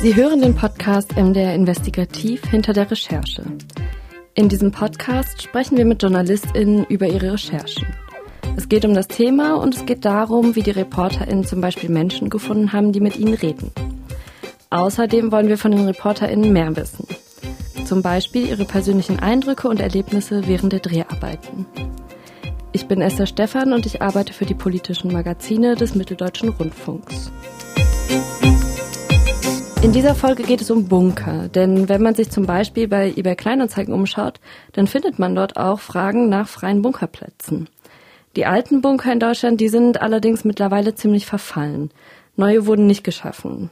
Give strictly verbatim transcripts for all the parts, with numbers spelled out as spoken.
Sie hören den Podcast M D R Investigativ hinter der Recherche. In diesem Podcast sprechen wir mit JournalistInnen über ihre Recherchen. Es geht um das Thema und es geht darum, wie die ReporterInnen zum Beispiel Menschen gefunden haben, die mit ihnen reden. Außerdem wollen wir von den ReporterInnen mehr wissen. Zum Beispiel ihre persönlichen Eindrücke und Erlebnisse während der Dreharbeiten. Ich bin Esther Stephan und ich arbeite für die politischen Magazine des Mitteldeutschen Rundfunks. In dieser Folge geht es um Bunker, denn wenn man sich zum Beispiel bei eBay Kleinanzeigen umschaut, dann findet man dort auch Fragen nach freien Bunkerplätzen. Die alten Bunker in Deutschland, die sind allerdings mittlerweile ziemlich verfallen. Neue wurden nicht geschaffen.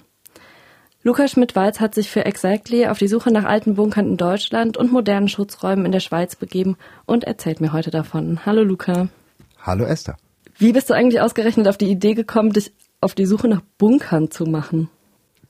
Luca Schmidt-Walz hat sich für Exactly auf die Suche nach alten Bunkern in Deutschland und modernen Schutzräumen in der Schweiz begeben und erzählt mir heute davon. Hallo Luca. Hallo Esther. Wie bist du eigentlich ausgerechnet auf die Idee gekommen, dich auf die Suche nach Bunkern zu machen?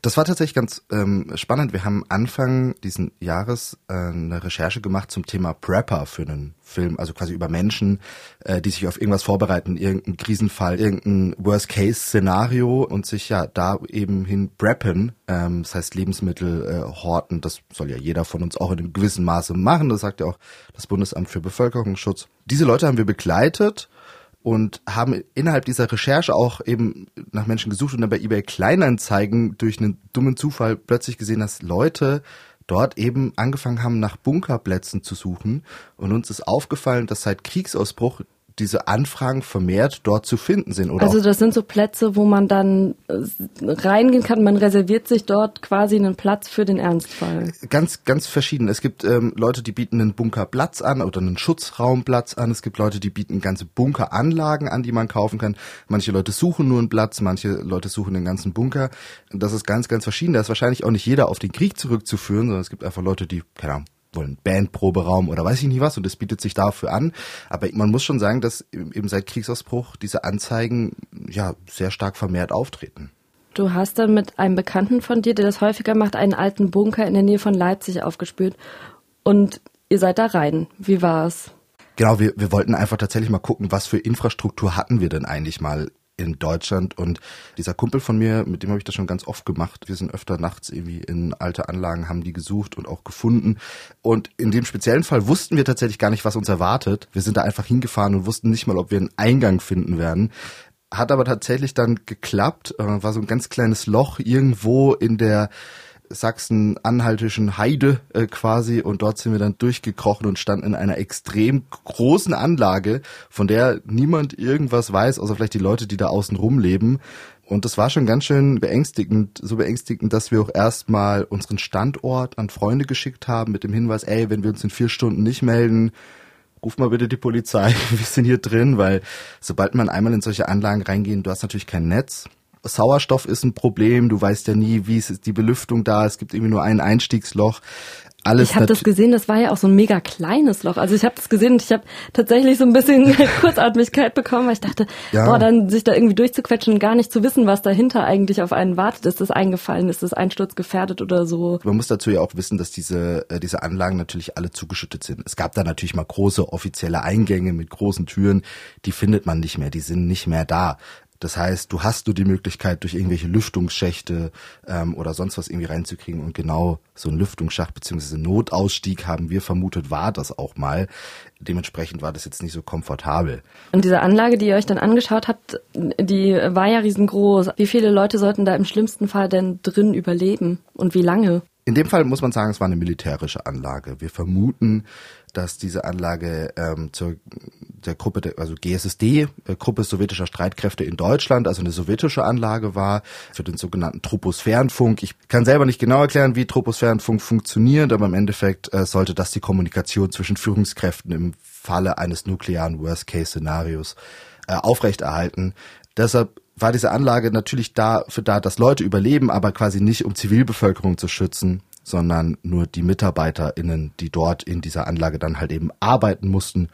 Das war tatsächlich ganz ähm, spannend. Wir haben Anfang diesen Jahres äh, eine Recherche gemacht zum Thema Prepper für einen Film, also quasi über Menschen, äh, die sich auf irgendwas vorbereiten, irgendeinen Krisenfall, irgendein Worst-Case-Szenario und sich ja da eben hin preppen, ähm, das heißt Lebensmittel äh, horten, das soll ja jeder von uns auch in einem gewissen Maße machen, das sagt ja auch das Bundesamt für Bevölkerungsschutz. Diese Leute haben wir begleitet und haben innerhalb dieser Recherche auch eben nach Menschen gesucht und dann bei eBay Kleinanzeigen durch einen dummen Zufall plötzlich gesehen, dass Leute dort eben angefangen haben, nach Bunkerplätzen zu suchen. Und uns ist aufgefallen, dass seit Kriegsausbruch diese Anfragen vermehrt dort zu finden sind. Oder also das sind so Plätze, wo man dann reingehen kann, man reserviert sich dort quasi einen Platz für den Ernstfall. Ganz, ganz verschieden. Es gibt ähm, Leute, die bieten einen Bunkerplatz an oder einen Schutzraumplatz an. Es gibt Leute, die bieten ganze Bunkeranlagen an, die man kaufen kann. Manche Leute suchen nur einen Platz, manche Leute suchen den ganzen Bunker. Das ist ganz, ganz verschieden. Da ist wahrscheinlich auch nicht jeder auf den Krieg zurückzuführen, sondern es gibt einfach Leute, die, keine Ahnung, wollen Bandproberaum oder weiß ich nicht was und das bietet sich dafür an. Aber man muss schon sagen, dass eben seit Kriegsausbruch diese Anzeigen ja sehr stark vermehrt auftreten. Du hast dann mit einem Bekannten von dir, der das häufiger macht, einen alten Bunker in der Nähe von Leipzig aufgespürt und ihr seid da rein. Wie war's? Genau, wir, wir wollten einfach tatsächlich mal gucken, was für Infrastruktur hatten wir denn eigentlich mal in Deutschland. Und dieser Kumpel von mir, mit dem habe ich das schon ganz oft gemacht. Wir sind öfter nachts irgendwie in alte Anlagen, haben die gesucht und auch gefunden. Und in dem speziellen Fall wussten wir tatsächlich gar nicht, was uns erwartet. Wir sind da einfach hingefahren und wussten nicht mal, ob wir einen Eingang finden werden. Hat aber tatsächlich dann geklappt. War so ein ganz kleines Loch irgendwo in der sachsen-anhaltischen Heide äh, quasi und dort sind wir dann durchgekrochen und standen in einer extrem großen Anlage, von der niemand irgendwas weiß, außer vielleicht die Leute, die da außen rumleben. Und das war schon ganz schön beängstigend, so beängstigend, dass wir auch erstmal unseren Standort an Freunde geschickt haben mit dem Hinweis, ey, wenn wir uns in vier Stunden nicht melden, ruf mal bitte die Polizei, wir sind hier drin, weil sobald man einmal in solche Anlagen reingehen, du hast natürlich kein Netz. Sauerstoff ist ein Problem, du weißt ja nie, wie ist die Belüftung da, es gibt irgendwie nur ein Einstiegsloch. Alles ich habe das gesehen, das war ja auch so ein mega kleines Loch. Also ich habe das gesehen und ich habe tatsächlich so ein bisschen Kurzatmigkeit bekommen, weil ich dachte, ja. boah, dann sich da irgendwie durchzuquetschen und gar nicht zu wissen, was dahinter eigentlich auf einen wartet. Ist das eingefallen, ist das einsturzgefährdet oder so? Man muss dazu ja auch wissen, dass diese äh, diese Anlagen natürlich alle zugeschüttet sind. Es gab da natürlich mal große offizielle Eingänge mit großen Türen, die findet man nicht mehr, die sind nicht mehr da. Das heißt, du hast nur die Möglichkeit, durch irgendwelche Lüftungsschächte ähm, oder sonst was irgendwie reinzukriegen. Und genau so ein Lüftungsschacht bzw. Notausstieg, haben wir vermutet, war das auch mal. Dementsprechend war das jetzt nicht so komfortabel. Und diese Anlage, die ihr euch dann angeschaut habt, die war ja riesengroß. Wie viele Leute sollten da im schlimmsten Fall denn drin überleben und wie lange? In dem Fall muss man sagen, es war eine militärische Anlage. Wir vermuten, dass diese Anlage ähm, zur der Gruppe, der, also G S S D, äh, Gruppe sowjetischer Streitkräfte in Deutschland, also eine sowjetische Anlage war für den sogenannten Troposphärenfunk. Ich kann selber nicht genau erklären, wie Troposphärenfunk funktioniert, aber im Endeffekt äh, sollte das die Kommunikation zwischen Führungskräften im Falle eines nuklearen Worst-Case-Szenarios äh, aufrechterhalten. Deshalb war diese Anlage natürlich dafür da, dass Leute überleben, aber quasi nicht, um Zivilbevölkerung zu schützen, sondern nur die MitarbeiterInnen, die dort in dieser Anlage dann halt eben arbeiten mussten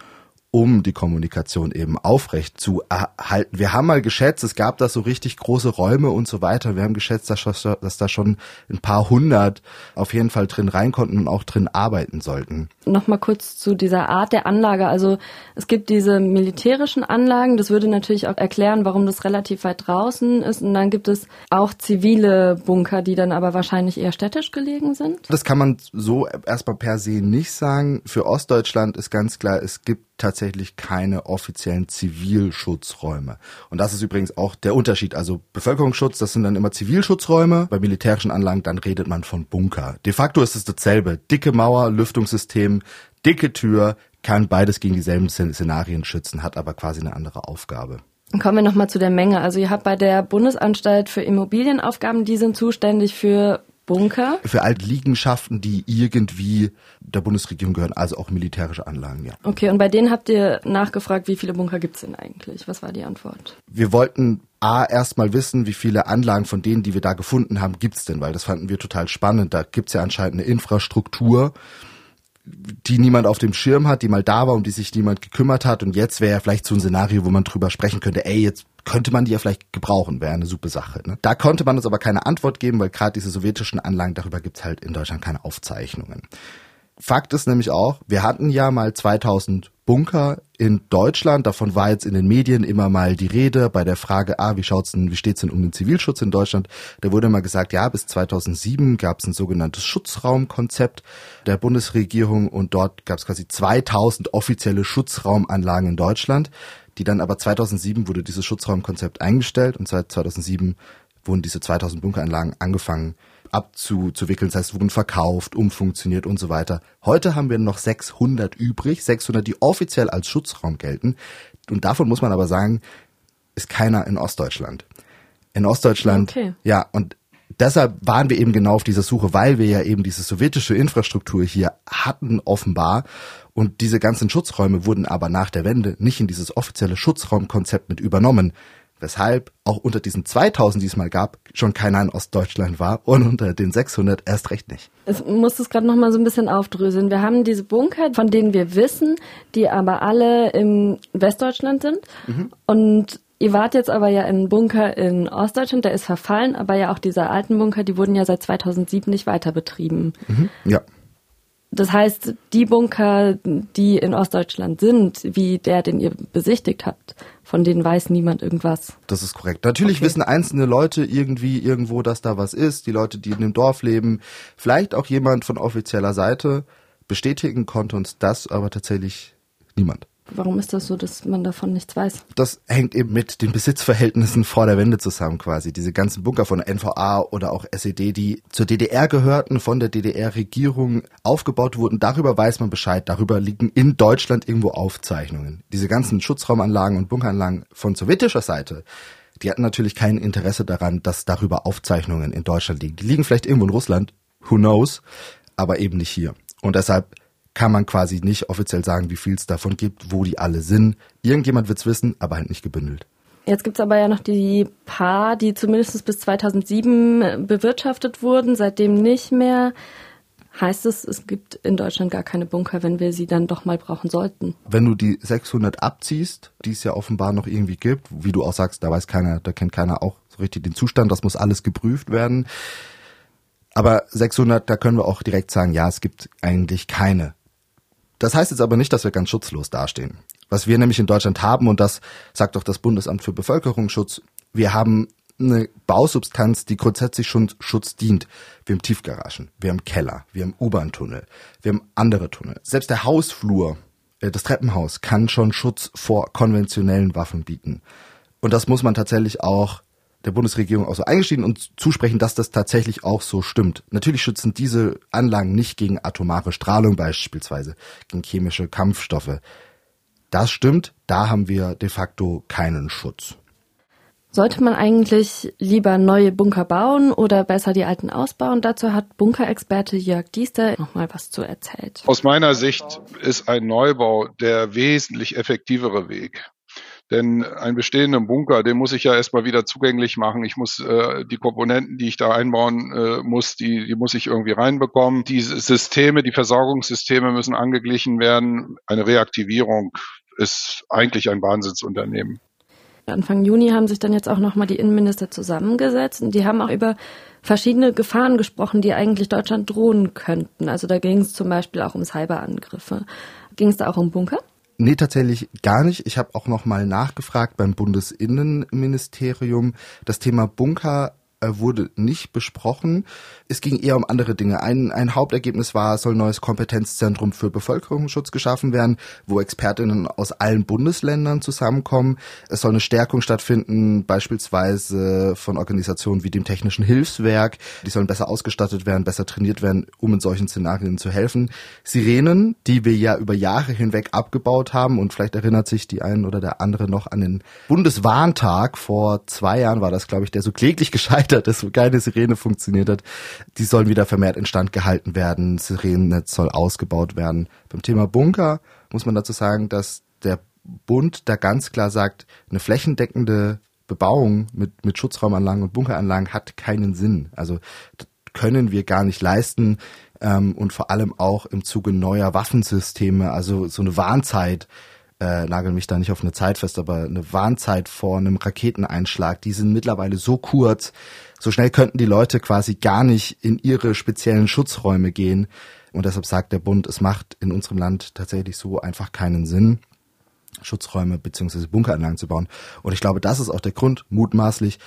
um die Kommunikation eben aufrecht zu erhalten. Wir haben mal geschätzt, es gab da so richtig große Räume und so weiter. Wir haben geschätzt, dass, dass da schon ein paar hundert auf jeden Fall drin rein konnten und auch drin arbeiten sollten. Nochmal kurz zu dieser Art der Anlage. Also es gibt diese militärischen Anlagen. Das würde natürlich auch erklären, warum das relativ weit draußen ist. Und dann gibt es auch zivile Bunker, die dann aber wahrscheinlich eher städtisch gelegen sind. Das kann man so erstmal per se nicht sagen. Für Ostdeutschland ist ganz klar, es gibt tatsächlich keine offiziellen Zivilschutzräume. Und das ist übrigens auch der Unterschied. Also Bevölkerungsschutz, das sind dann immer Zivilschutzräume. Bei militärischen Anlagen, dann redet man von Bunker. De facto ist es dasselbe. Dicke Mauer, Lüftungssystem, dicke Tür, kann beides gegen dieselben Szenarien schützen, hat aber quasi eine andere Aufgabe. Kommen wir nochmal zu der Menge. Also ihr habt bei der Bundesanstalt für Immobilienaufgaben, die sind zuständig für Bunker? Für Altliegenschaften, die irgendwie der Bundesregierung gehören, also auch militärische Anlagen, ja. Okay, und bei denen habt ihr nachgefragt, wie viele Bunker gibt's denn eigentlich? Was war die Antwort? Wir wollten A, erstmal wissen, wie viele Anlagen von denen, die wir da gefunden haben, gibt's denn? Weil das fanden wir total spannend. Da gibt's ja anscheinend eine Infrastruktur, die niemand auf dem Schirm hat, die mal da war, um die sich niemand gekümmert hat. Und jetzt wäre ja vielleicht so ein Szenario, wo man drüber sprechen könnte, ey, jetzt könnte man die ja vielleicht gebrauchen, wäre eine super Sache. Ne? Da konnte man uns aber keine Antwort geben, weil gerade diese sowjetischen Anlagen, darüber gibt es halt in Deutschland keine Aufzeichnungen. Fakt ist nämlich auch, wir hatten ja mal zweitausend Bunker in Deutschland, davon war jetzt in den Medien immer mal die Rede bei der Frage, ah, wie schaut's denn, wie steht's denn um den Zivilschutz in Deutschland? Da wurde mal gesagt, ja, bis zweitausendsieben gab's ein sogenanntes Schutzraumkonzept der Bundesregierung und dort gab's quasi zweitausend offizielle Schutzraumanlagen in Deutschland, die dann aber zweitausendsieben wurde dieses Schutzraumkonzept eingestellt und seit zweitausendsieben wurden diese zweitausend Bunkeranlagen angefangen abzuwickeln, das heißt, wurden verkauft, umfunktioniert und so weiter. Heute haben wir noch sechshundert übrig, sechshundert, die offiziell als Schutzraum gelten. Und davon muss man aber sagen, ist keiner in Ostdeutschland. In Ostdeutschland, okay. Ja, und deshalb waren wir eben genau auf dieser Suche, weil wir ja eben diese sowjetische Infrastruktur hier hatten, offenbar. Und diese ganzen Schutzräume wurden aber nach der Wende nicht in dieses offizielle Schutzraumkonzept mit übernommen. Weshalb auch unter diesen zweitausend, die es mal gab, schon keiner in Ostdeutschland war und unter den sechshundert erst recht nicht. Ich muss das gerade nochmal so ein bisschen aufdröseln. Wir haben diese Bunker, von denen wir wissen, die aber alle im Westdeutschland sind. Mhm. Und ihr wart jetzt aber ja in Bunker in Ostdeutschland, der ist verfallen, aber ja auch diese alten Bunker, die wurden ja seit zweitausendsieben nicht weiter betrieben. Mhm. Ja. Das heißt, die Bunker, die in Ostdeutschland sind, wie der, den ihr besichtigt habt, von denen weiß niemand irgendwas. Das ist korrekt. Natürlich okay. Wissen einzelne Leute irgendwie irgendwo, dass da was ist. Die Leute, die in dem Dorf leben, vielleicht auch jemand von offizieller Seite, bestätigen konnte uns das, aber tatsächlich niemand. Warum ist das so, dass man davon nichts weiß? Das hängt eben mit den Besitzverhältnissen vor der Wende zusammen quasi. Diese ganzen Bunker von N V A oder auch S E D, die zur D D R gehörten, von der D D R-Regierung aufgebaut wurden. Darüber weiß man Bescheid. Darüber liegen in Deutschland irgendwo Aufzeichnungen. Diese ganzen Schutzraumanlagen und Bunkeranlagen von sowjetischer Seite, die hatten natürlich kein Interesse daran, dass darüber Aufzeichnungen in Deutschland liegen. Die liegen vielleicht irgendwo in Russland, who knows, aber eben nicht hier. Und deshalb kann man quasi nicht offiziell sagen, wie viel es davon gibt, wo die alle sind. Irgendjemand wird es wissen, aber halt nicht gebündelt. Jetzt gibt es aber ja noch die paar, die zumindest bis zweitausendsieben bewirtschaftet wurden, seitdem nicht mehr. Heißt es, es gibt in Deutschland gar keine Bunker, wenn wir sie dann doch mal brauchen sollten? Wenn du die sechshundert abziehst, die es ja offenbar noch irgendwie gibt, wie du auch sagst, da weiß keiner, da kennt keiner auch so richtig den Zustand, das muss alles geprüft werden. Aber sechshundert, da können wir auch direkt sagen, ja, es gibt eigentlich keine. Das heißt jetzt aber nicht, dass wir ganz schutzlos dastehen. Was wir nämlich in Deutschland haben, und das sagt auch das Bundesamt für Bevölkerungsschutz, wir haben eine Bausubstanz, die grundsätzlich schon Schutz dient. Wir haben Tiefgaragen, wir haben Keller, wir haben U-Bahn-Tunnel, wir haben andere Tunnel. Selbst der Hausflur, das Treppenhaus, kann schon Schutz vor konventionellen Waffen bieten. Und das muss man tatsächlich auch der Bundesregierung auch so eingestehen und zusprechen, dass das tatsächlich auch so stimmt. Natürlich schützen diese Anlagen nicht gegen atomare Strahlung beispielsweise, gegen chemische Kampfstoffe. Das stimmt, da haben wir de facto keinen Schutz. Sollte man eigentlich lieber neue Bunker bauen oder besser die alten ausbauen? Dazu hat Bunkerexperte Jörg Diester nochmal was zu erzählen. Aus meiner Sicht ist ein Neubau der wesentlich effektivere Weg. Denn einen bestehenden Bunker, den muss ich ja erstmal wieder zugänglich machen. Ich muss äh, die Komponenten, die ich da einbauen äh, muss, die, die muss ich irgendwie reinbekommen. Die Systeme, die Versorgungssysteme müssen angeglichen werden. Eine Reaktivierung ist eigentlich ein Wahnsinnsunternehmen. Anfang Juni haben sich dann jetzt auch nochmal die Innenminister zusammengesetzt und die haben auch über verschiedene Gefahren gesprochen, die eigentlich Deutschland drohen könnten. Also da ging es zum Beispiel auch um Cyberangriffe. Ging es da auch um Bunker? Nee, tatsächlich gar nicht. Ich habe auch nochmal nachgefragt beim Bundesinnenministerium. Das Thema Bunker wurde nicht besprochen. Es ging eher um andere Dinge. Ein, ein Hauptergebnis war, es soll ein neues Kompetenzzentrum für Bevölkerungsschutz geschaffen werden, wo Expertinnen aus allen Bundesländern zusammenkommen. Es soll eine Stärkung stattfinden, beispielsweise von Organisationen wie dem Technischen Hilfswerk. Die sollen besser ausgestattet werden, besser trainiert werden, um in solchen Szenarien zu helfen. Sirenen, die wir ja über Jahre hinweg abgebaut haben, und vielleicht erinnert sich die einen oder der andere noch an den Bundeswarntag. Vor zwei Jahren war das, glaube ich, der so kläglich gescheitert, dass keine Sirene funktioniert hat. Die sollen wieder vermehrt instand gehalten werden. Sirenennetz soll ausgebaut werden. Beim Thema Bunker muss man dazu sagen, dass der Bund da ganz klar sagt, eine flächendeckende Bebauung mit, mit Schutzraumanlagen und Bunkeranlagen hat keinen Sinn. Also das können wir gar nicht leisten. Und vor allem auch im Zuge neuer Waffensysteme, also so eine Warnzeit, Äh, nagel mich da nicht auf eine Zeit fest, aber eine Warnzeit vor einem Raketeneinschlag, die sind mittlerweile so kurz, so schnell könnten die Leute quasi gar nicht in ihre speziellen Schutzräume gehen. Und deshalb sagt der Bund, es macht in unserem Land tatsächlich so einfach keinen Sinn, Schutzräume bzw. Bunkeranlagen zu bauen. Und ich glaube, das ist auch der Grund, mutmaßlich,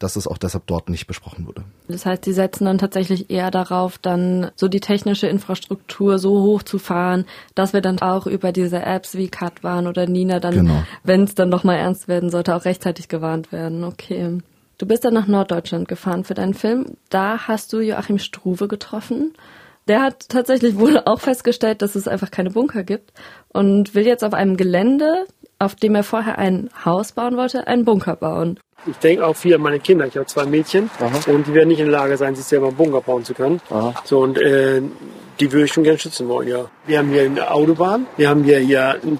dass es auch deshalb dort nicht besprochen wurde. Das heißt, sie setzen dann tatsächlich eher darauf, dann so die technische Infrastruktur so hochzufahren, dass wir dann auch über diese Apps wie Katwarn oder Nina dann, genau, wenn es dann nochmal ernst werden sollte, auch rechtzeitig gewarnt werden. Okay. Du bist dann nach Norddeutschland gefahren für deinen Film. Da hast du Joachim Struve getroffen. Der hat tatsächlich wohl auch festgestellt, dass es einfach keine Bunker gibt und will jetzt auf einem Gelände, auf dem er vorher ein Haus bauen wollte, einen Bunker bauen. Ich denke auch viel an meine Kinder. Ich habe zwei Mädchen. Aha. Und die werden nicht in der Lage sein, sich selber einen Bunker bauen zu können. Aha. So, und äh, die würde ich schon gern schützen wollen, ja. Wir haben hier eine Autobahn, wir haben hier, hier einen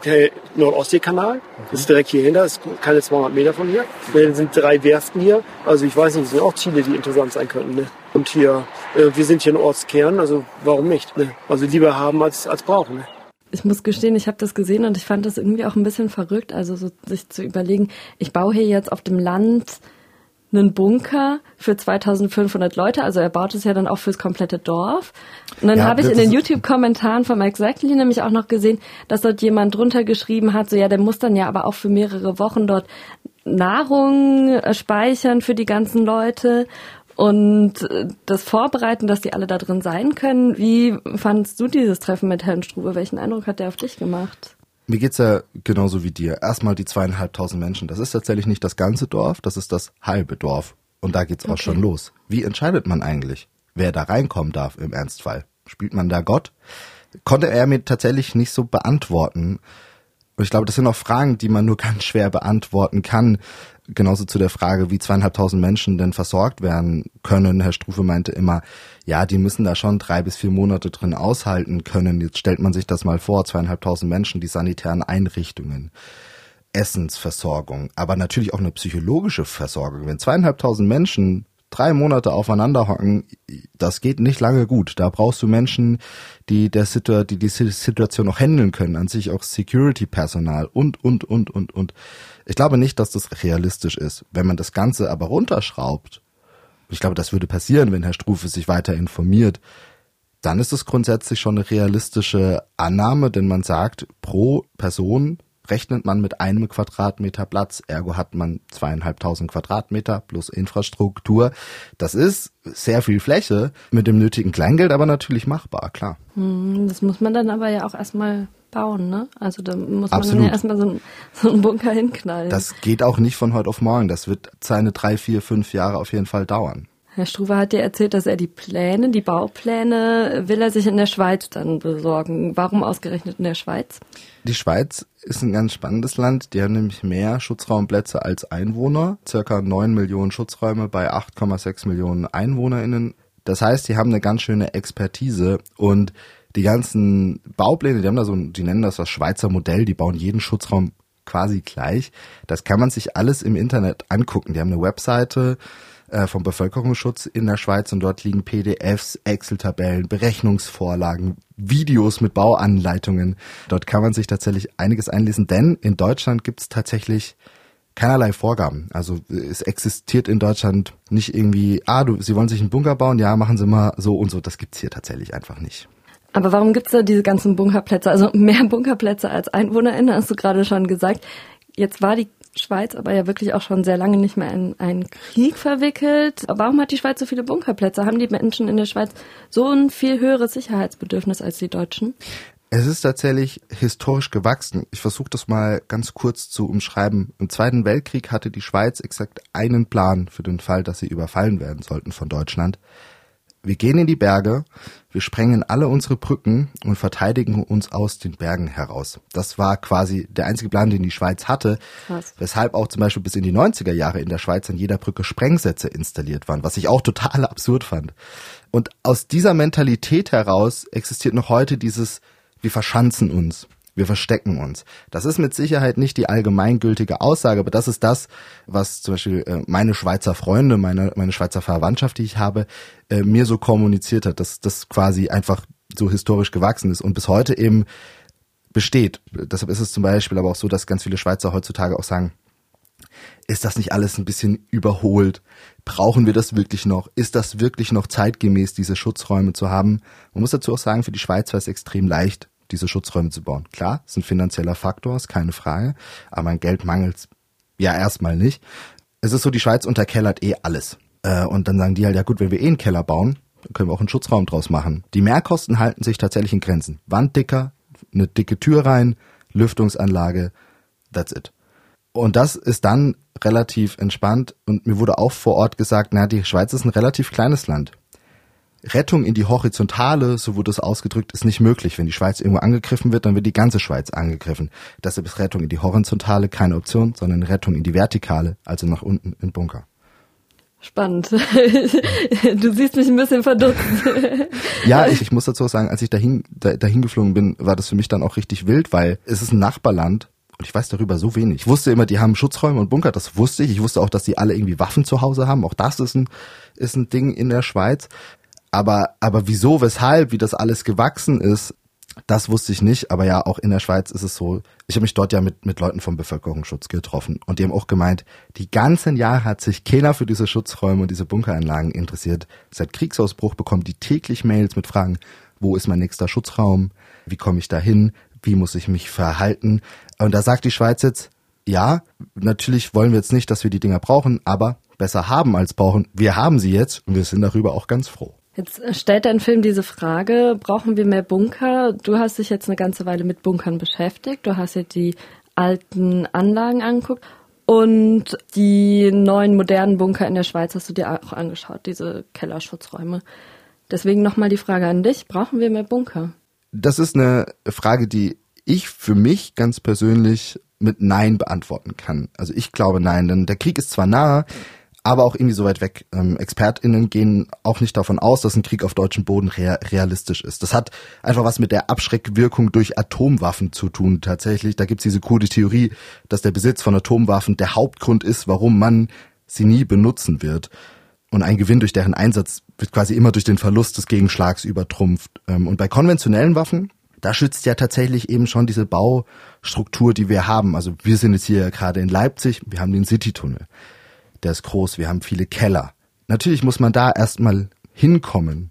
Nord-Ostsee-Kanal. Mhm. Das ist direkt hier hinter, das ist keine zweihundert Meter von hier. Dann sind drei Werften hier. Also ich weiß nicht, das sind auch Ziele, die interessant sein könnten. Ne? Und hier, äh, wir sind hier ein Ortskern, also warum nicht? Ne? Also lieber haben als, als brauchen. Ne? Ich muss gestehen, ich habe das gesehen und ich fand das irgendwie auch ein bisschen verrückt, also so sich zu überlegen, ich baue hier jetzt auf dem Land einen Bunker für zweitausendfünfhundert Leute, also er baut es ja dann auch fürs komplette Dorf. Und dann ja, habe ich in den YouTube-Kommentaren vom Exactly nämlich auch noch gesehen, dass dort jemand drunter geschrieben hat, so ja, der muss dann ja aber auch für mehrere Wochen dort Nahrung speichern für die ganzen Leute. Und das Vorbereiten, dass die alle da drin sein können. Wie fandst du dieses Treffen mit Herrn Struve? Welchen Eindruck hat der auf dich gemacht? Mir geht's ja genauso wie dir. Erstmal die zweieinhalbtausend Menschen. Das ist tatsächlich nicht das ganze Dorf, das ist das halbe Dorf. Und da geht's auch okay. schon los. Wie entscheidet man eigentlich, wer da reinkommen darf im Ernstfall? Spielt man da Gott? Konnte er mir tatsächlich nicht so beantworten. Und ich glaube, das sind auch Fragen, die man nur ganz schwer beantworten kann. Genauso zu der Frage, wie zweieinhalbtausend Menschen denn versorgt werden können. Herr Struve meinte immer, ja, die müssen da schon drei bis vier Monate drin aushalten können. Jetzt stellt man sich das mal vor, zweieinhalbtausend Menschen, die sanitären Einrichtungen, Essensversorgung, aber natürlich auch eine psychologische Versorgung. Wenn zweieinhalbtausend Menschen drei Monate aufeinander hocken, das geht nicht lange gut. Da brauchst du Menschen, die der Situ- die die Situation noch handeln können, an sich auch Security-Personal und, und, und, und, und. Ich glaube nicht, dass das realistisch ist. Wenn man das Ganze aber runterschraubt, ich glaube, das würde passieren, wenn Herr Struve sich weiter informiert, dann ist es grundsätzlich schon eine realistische Annahme, denn man sagt, pro Person rechnet man mit einem Quadratmeter Platz, ergo hat man zweieinhalbtausend Quadratmeter plus Infrastruktur. Das ist sehr viel Fläche, mit dem nötigen Kleingeld aber natürlich machbar, klar. Das muss man dann aber ja auch erstmal bauen, ne? Also da muss man Absolut. Dann ja erstmal so, ein, so einen Bunker hinknallen. Das geht auch nicht von heute auf morgen, das wird seine drei, vier, fünf Jahre auf jeden Fall dauern. Herr Struve hat dir erzählt, dass er die Pläne, die Baupläne, will er sich in der Schweiz dann besorgen. Warum ausgerechnet in der Schweiz? Die Schweiz ist ein ganz spannendes Land. Die haben nämlich mehr Schutzraumplätze als Einwohner. Circa neun Millionen Schutzräume bei acht Komma sechs Millionen EinwohnerInnen. Das heißt, die haben eine ganz schöne Expertise und die ganzen Baupläne, die haben da so, die nennen das das Schweizer Modell, die bauen jeden Schutzraum quasi gleich. Das kann man sich alles im Internet angucken. Die haben eine Webseite, äh, vom Bevölkerungsschutz in der Schweiz und dort liegen P D Fs, Excel-Tabellen, Berechnungsvorlagen, Videos mit Bauanleitungen. Dort kann man sich tatsächlich einiges einlesen, denn in Deutschland gibt es tatsächlich keinerlei Vorgaben. Also es existiert in Deutschland nicht irgendwie, ah, du, Sie wollen sich einen Bunker bauen, ja, machen Sie mal so und so. Das gibt's hier tatsächlich einfach nicht. Aber warum gibt's da diese ganzen Bunkerplätze? Also mehr Bunkerplätze als EinwohnerInnen, hast du gerade schon gesagt. Jetzt war die Schweiz aber ja wirklich auch schon sehr lange nicht mehr in einen Krieg verwickelt. Warum hat die Schweiz so viele Bunkerplätze? Haben die Menschen in der Schweiz so ein viel höheres Sicherheitsbedürfnis als die Deutschen? Es ist tatsächlich historisch gewachsen. Ich versuche das mal ganz kurz zu umschreiben. Im Zweiten Weltkrieg hatte die Schweiz exakt einen Plan für den Fall, dass sie überfallen werden sollten von Deutschland. Wir gehen in die Berge, wir sprengen alle unsere Brücken und verteidigen uns aus den Bergen heraus. Das war quasi der einzige Plan, den die Schweiz hatte, Was? weshalb auch zum Beispiel bis in die neunziger Jahre in der Schweiz an jeder Brücke Sprengsätze installiert waren, was ich auch total absurd fand. Und aus dieser Mentalität heraus existiert noch heute dieses, wir verschanzen uns, wir verstecken uns. Das ist mit Sicherheit nicht die allgemeingültige Aussage, aber das ist das, was zum Beispiel meine Schweizer Freunde, meine, meine Schweizer Verwandtschaft, die ich habe, mir so kommuniziert hat, dass das quasi einfach so historisch gewachsen ist und bis heute eben besteht. Deshalb ist es zum Beispiel aber auch so, dass ganz viele Schweizer heutzutage auch sagen, ist das nicht alles ein bisschen überholt? Brauchen wir das wirklich noch? Ist das wirklich noch zeitgemäß, diese Schutzräume zu haben? Man muss dazu auch sagen, für die Schweiz war es extrem leicht, diese Schutzräume zu bauen. Klar, ist ein finanzieller Faktor, ist keine Frage, aber an Geld mangelt's ja erstmal nicht. Es ist so, die Schweiz unterkellert eh alles. Und dann sagen die halt, ja gut, wenn wir eh einen Keller bauen, dann können wir auch einen Schutzraum draus machen. Die Mehrkosten halten sich tatsächlich in Grenzen. Wanddicker, eine dicke Tür rein, Lüftungsanlage, that's it. Und das ist dann relativ entspannt und mir wurde auch vor Ort gesagt, na, die Schweiz ist ein relativ kleines Land. Rettung in die Horizontale, so wurde es ausgedrückt, ist nicht möglich. Wenn die Schweiz irgendwo angegriffen wird, dann wird die ganze Schweiz angegriffen. Deshalb ist Rettung in die Horizontale keine Option, sondern Rettung in die Vertikale, also nach unten in Bunker. Spannend. Du siehst mich ein bisschen verdutzt. Ja, ich, ich muss dazu sagen, als ich dahin, dahin geflogen bin, war das für mich dann auch richtig wild, weil es ist ein Nachbarland. Und ich weiß darüber so wenig. Ich wusste immer, die haben Schutzräume und Bunker, das wusste ich. Ich wusste auch, dass die alle irgendwie Waffen zu Hause haben. Auch das ist ein, ist ein Ding in der Schweiz. Aber, aber wieso, weshalb, wie das alles gewachsen ist, das wusste ich nicht. Aber ja, auch in der Schweiz ist es so, ich habe mich dort ja mit, mit Leuten vom Bevölkerungsschutz getroffen. Und die haben auch gemeint, die ganzen Jahre hat sich keiner für diese Schutzräume und diese Bunkeranlagen interessiert. Seit Kriegsausbruch bekommen die täglich Mails mit Fragen, wo ist mein nächster Schutzraum, wie komme ich da hin, wie muss ich mich verhalten? Und da sagt die Schweiz jetzt, ja, natürlich wollen wir jetzt nicht, dass wir die Dinger brauchen, aber besser haben als brauchen. Wir haben sie jetzt und wir sind darüber auch ganz froh. Jetzt stellt dein Film diese Frage, brauchen wir mehr Bunker? Du hast dich jetzt eine ganze Weile mit Bunkern beschäftigt. Du hast dir die alten Anlagen angeguckt und die neuen modernen Bunker in der Schweiz hast du dir auch angeschaut, diese Kellerschutzräume. Deswegen nochmal die Frage an dich, brauchen wir mehr Bunker? Das ist eine Frage, die ich für mich ganz persönlich mit Nein beantworten kann. Also ich glaube Nein, denn der Krieg ist zwar nahe, aber auch irgendwie so weit weg. Ähm, ExpertInnen gehen auch nicht davon aus, dass ein Krieg auf deutschem Boden rea- realistisch ist. Das hat einfach was mit der Abschreckwirkung durch Atomwaffen zu tun tatsächlich. Da gibt's diese coole Theorie, dass der Besitz von Atomwaffen der Hauptgrund ist, warum man sie nie benutzen wird. Und ein Gewinn durch deren Einsatz wird quasi immer durch den Verlust des Gegenschlags übertrumpft. Und bei konventionellen Waffen, da schützt ja tatsächlich eben schon diese Baustruktur, die wir haben. Also wir sind jetzt hier gerade in Leipzig, wir haben den Citytunnel. Der ist groß, wir haben viele Keller. Natürlich muss man da erstmal hinkommen.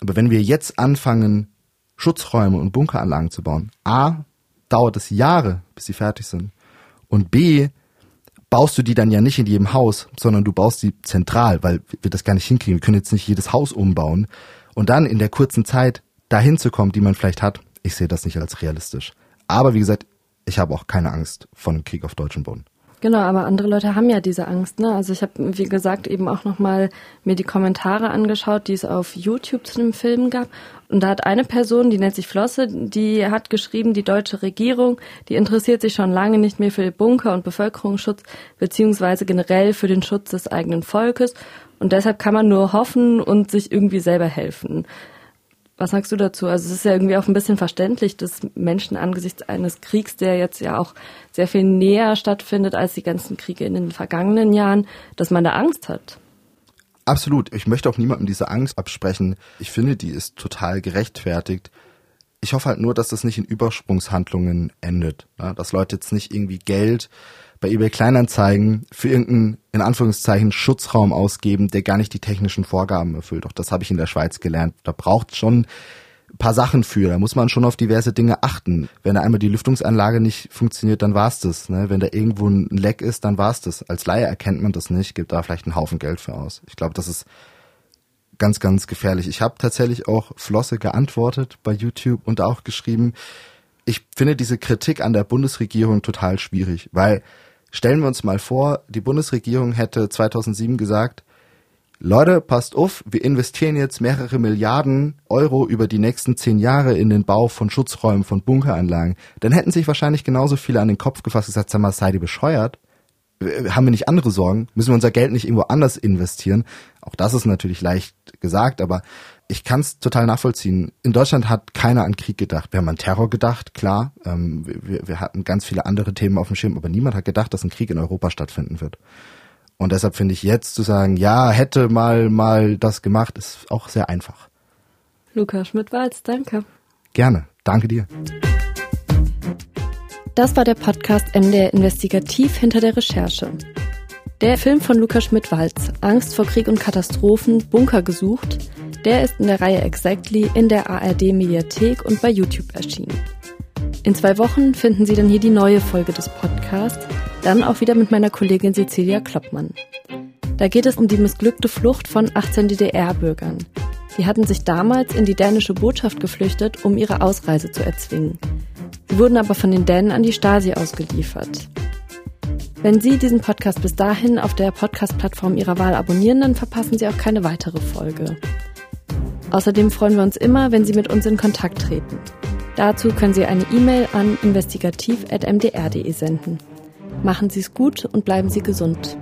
Aber wenn wir jetzt anfangen, Schutzräume und Bunkeranlagen zu bauen, A, dauert es Jahre, bis sie fertig sind. Und B, baust du die dann ja nicht in jedem Haus, sondern du baust die zentral, weil wir das gar nicht hinkriegen. Wir können jetzt nicht jedes Haus umbauen. Und dann in der kurzen Zeit dahin zu kommen, die man vielleicht hat, ich sehe das nicht als realistisch. Aber wie gesagt, ich habe auch keine Angst vor einem Krieg auf deutschem Boden. Genau, aber andere Leute haben ja diese Angst, ne? Also ich habe, wie gesagt, eben auch nochmal mir die Kommentare angeschaut, die es auf YouTube zu dem Film gab. Und da hat eine Person, die nennt sich Flosse, die hat geschrieben, die deutsche Regierung, die interessiert sich schon lange nicht mehr für Bunker und Bevölkerungsschutz, beziehungsweise generell für den Schutz des eigenen Volkes. Und deshalb kann man nur hoffen und sich irgendwie selber helfen. Was sagst du dazu? Also es ist ja irgendwie auch ein bisschen verständlich, dass Menschen angesichts eines Kriegs, der jetzt ja auch sehr viel näher stattfindet als die ganzen Kriege in den vergangenen Jahren, dass man da Angst hat. Absolut. Ich möchte auch niemandem diese Angst absprechen. Ich finde, die ist total gerechtfertigt. Ich hoffe halt nur, dass das nicht in Übersprungshandlungen endet. Ja, dass Leute jetzt nicht irgendwie Geld bei eBay Kleinanzeigen für irgendeinen, in Anführungszeichen, Schutzraum ausgeben, der gar nicht die technischen Vorgaben erfüllt. Auch das habe ich in der Schweiz gelernt. Da braucht es schon ein paar Sachen für. Da muss man schon auf diverse Dinge achten. Wenn da einmal die Lüftungsanlage nicht funktioniert, dann war's das. Ne? Wenn da irgendwo ein Leck ist, dann war's das. Als Laie erkennt man das nicht, gibt da vielleicht einen Haufen Geld für aus. Ich glaube, das ist ganz, ganz gefährlich. Ich habe tatsächlich auch Flosse geantwortet bei YouTube und auch geschrieben, ich finde diese Kritik an der Bundesregierung total schwierig, weil stellen wir uns mal vor, die Bundesregierung hätte zweitausendsieben gesagt, Leute, passt auf, wir investieren jetzt mehrere Milliarden Euro über die nächsten zehn Jahre in den Bau von Schutzräumen, von Bunkeranlagen. Dann hätten sich wahrscheinlich genauso viele an den Kopf gefasst und gesagt, sag mal, seid ihr bescheuert? Haben wir nicht andere Sorgen? Müssen wir unser Geld nicht irgendwo anders investieren? Auch das ist natürlich leicht gesagt, aber ich kann es total nachvollziehen. In Deutschland hat keiner an Krieg gedacht. Wir haben an Terror gedacht, klar. Ähm, wir, wir hatten ganz viele andere Themen auf dem Schirm, aber niemand hat gedacht, dass ein Krieg in Europa stattfinden wird. Und deshalb finde ich jetzt zu sagen, ja, hätte mal mal das gemacht, ist auch sehr einfach. Luca Schmidt-Walz, danke. Gerne, danke dir. Das war der Podcast M D R Investigativ hinter der Recherche. Der Film von Luca Schmidt-Walz, Angst vor Krieg und Katastrophen, Bunker gesucht, der ist in der Reihe Exactly in der A R D-Mediathek und bei YouTube erschienen. In zwei Wochen finden Sie dann hier die neue Folge des Podcasts, dann auch wieder mit meiner Kollegin Cecilia Kloppmann. Da geht es um die missglückte Flucht von achtzehn D D R-Bürgern. Die hatten sich damals in die dänische Botschaft geflüchtet, um ihre Ausreise zu erzwingen. Sie wurden aber von den Dänen an die Stasi ausgeliefert. Wenn Sie diesen Podcast bis dahin auf der Podcast-Plattform Ihrer Wahl abonnieren, dann verpassen Sie auch keine weitere Folge. Außerdem freuen wir uns immer, wenn Sie mit uns in Kontakt treten. Dazu können Sie eine E-Mail an investigativ at m d r punkt d e senden. Machen Sie es gut und bleiben Sie gesund.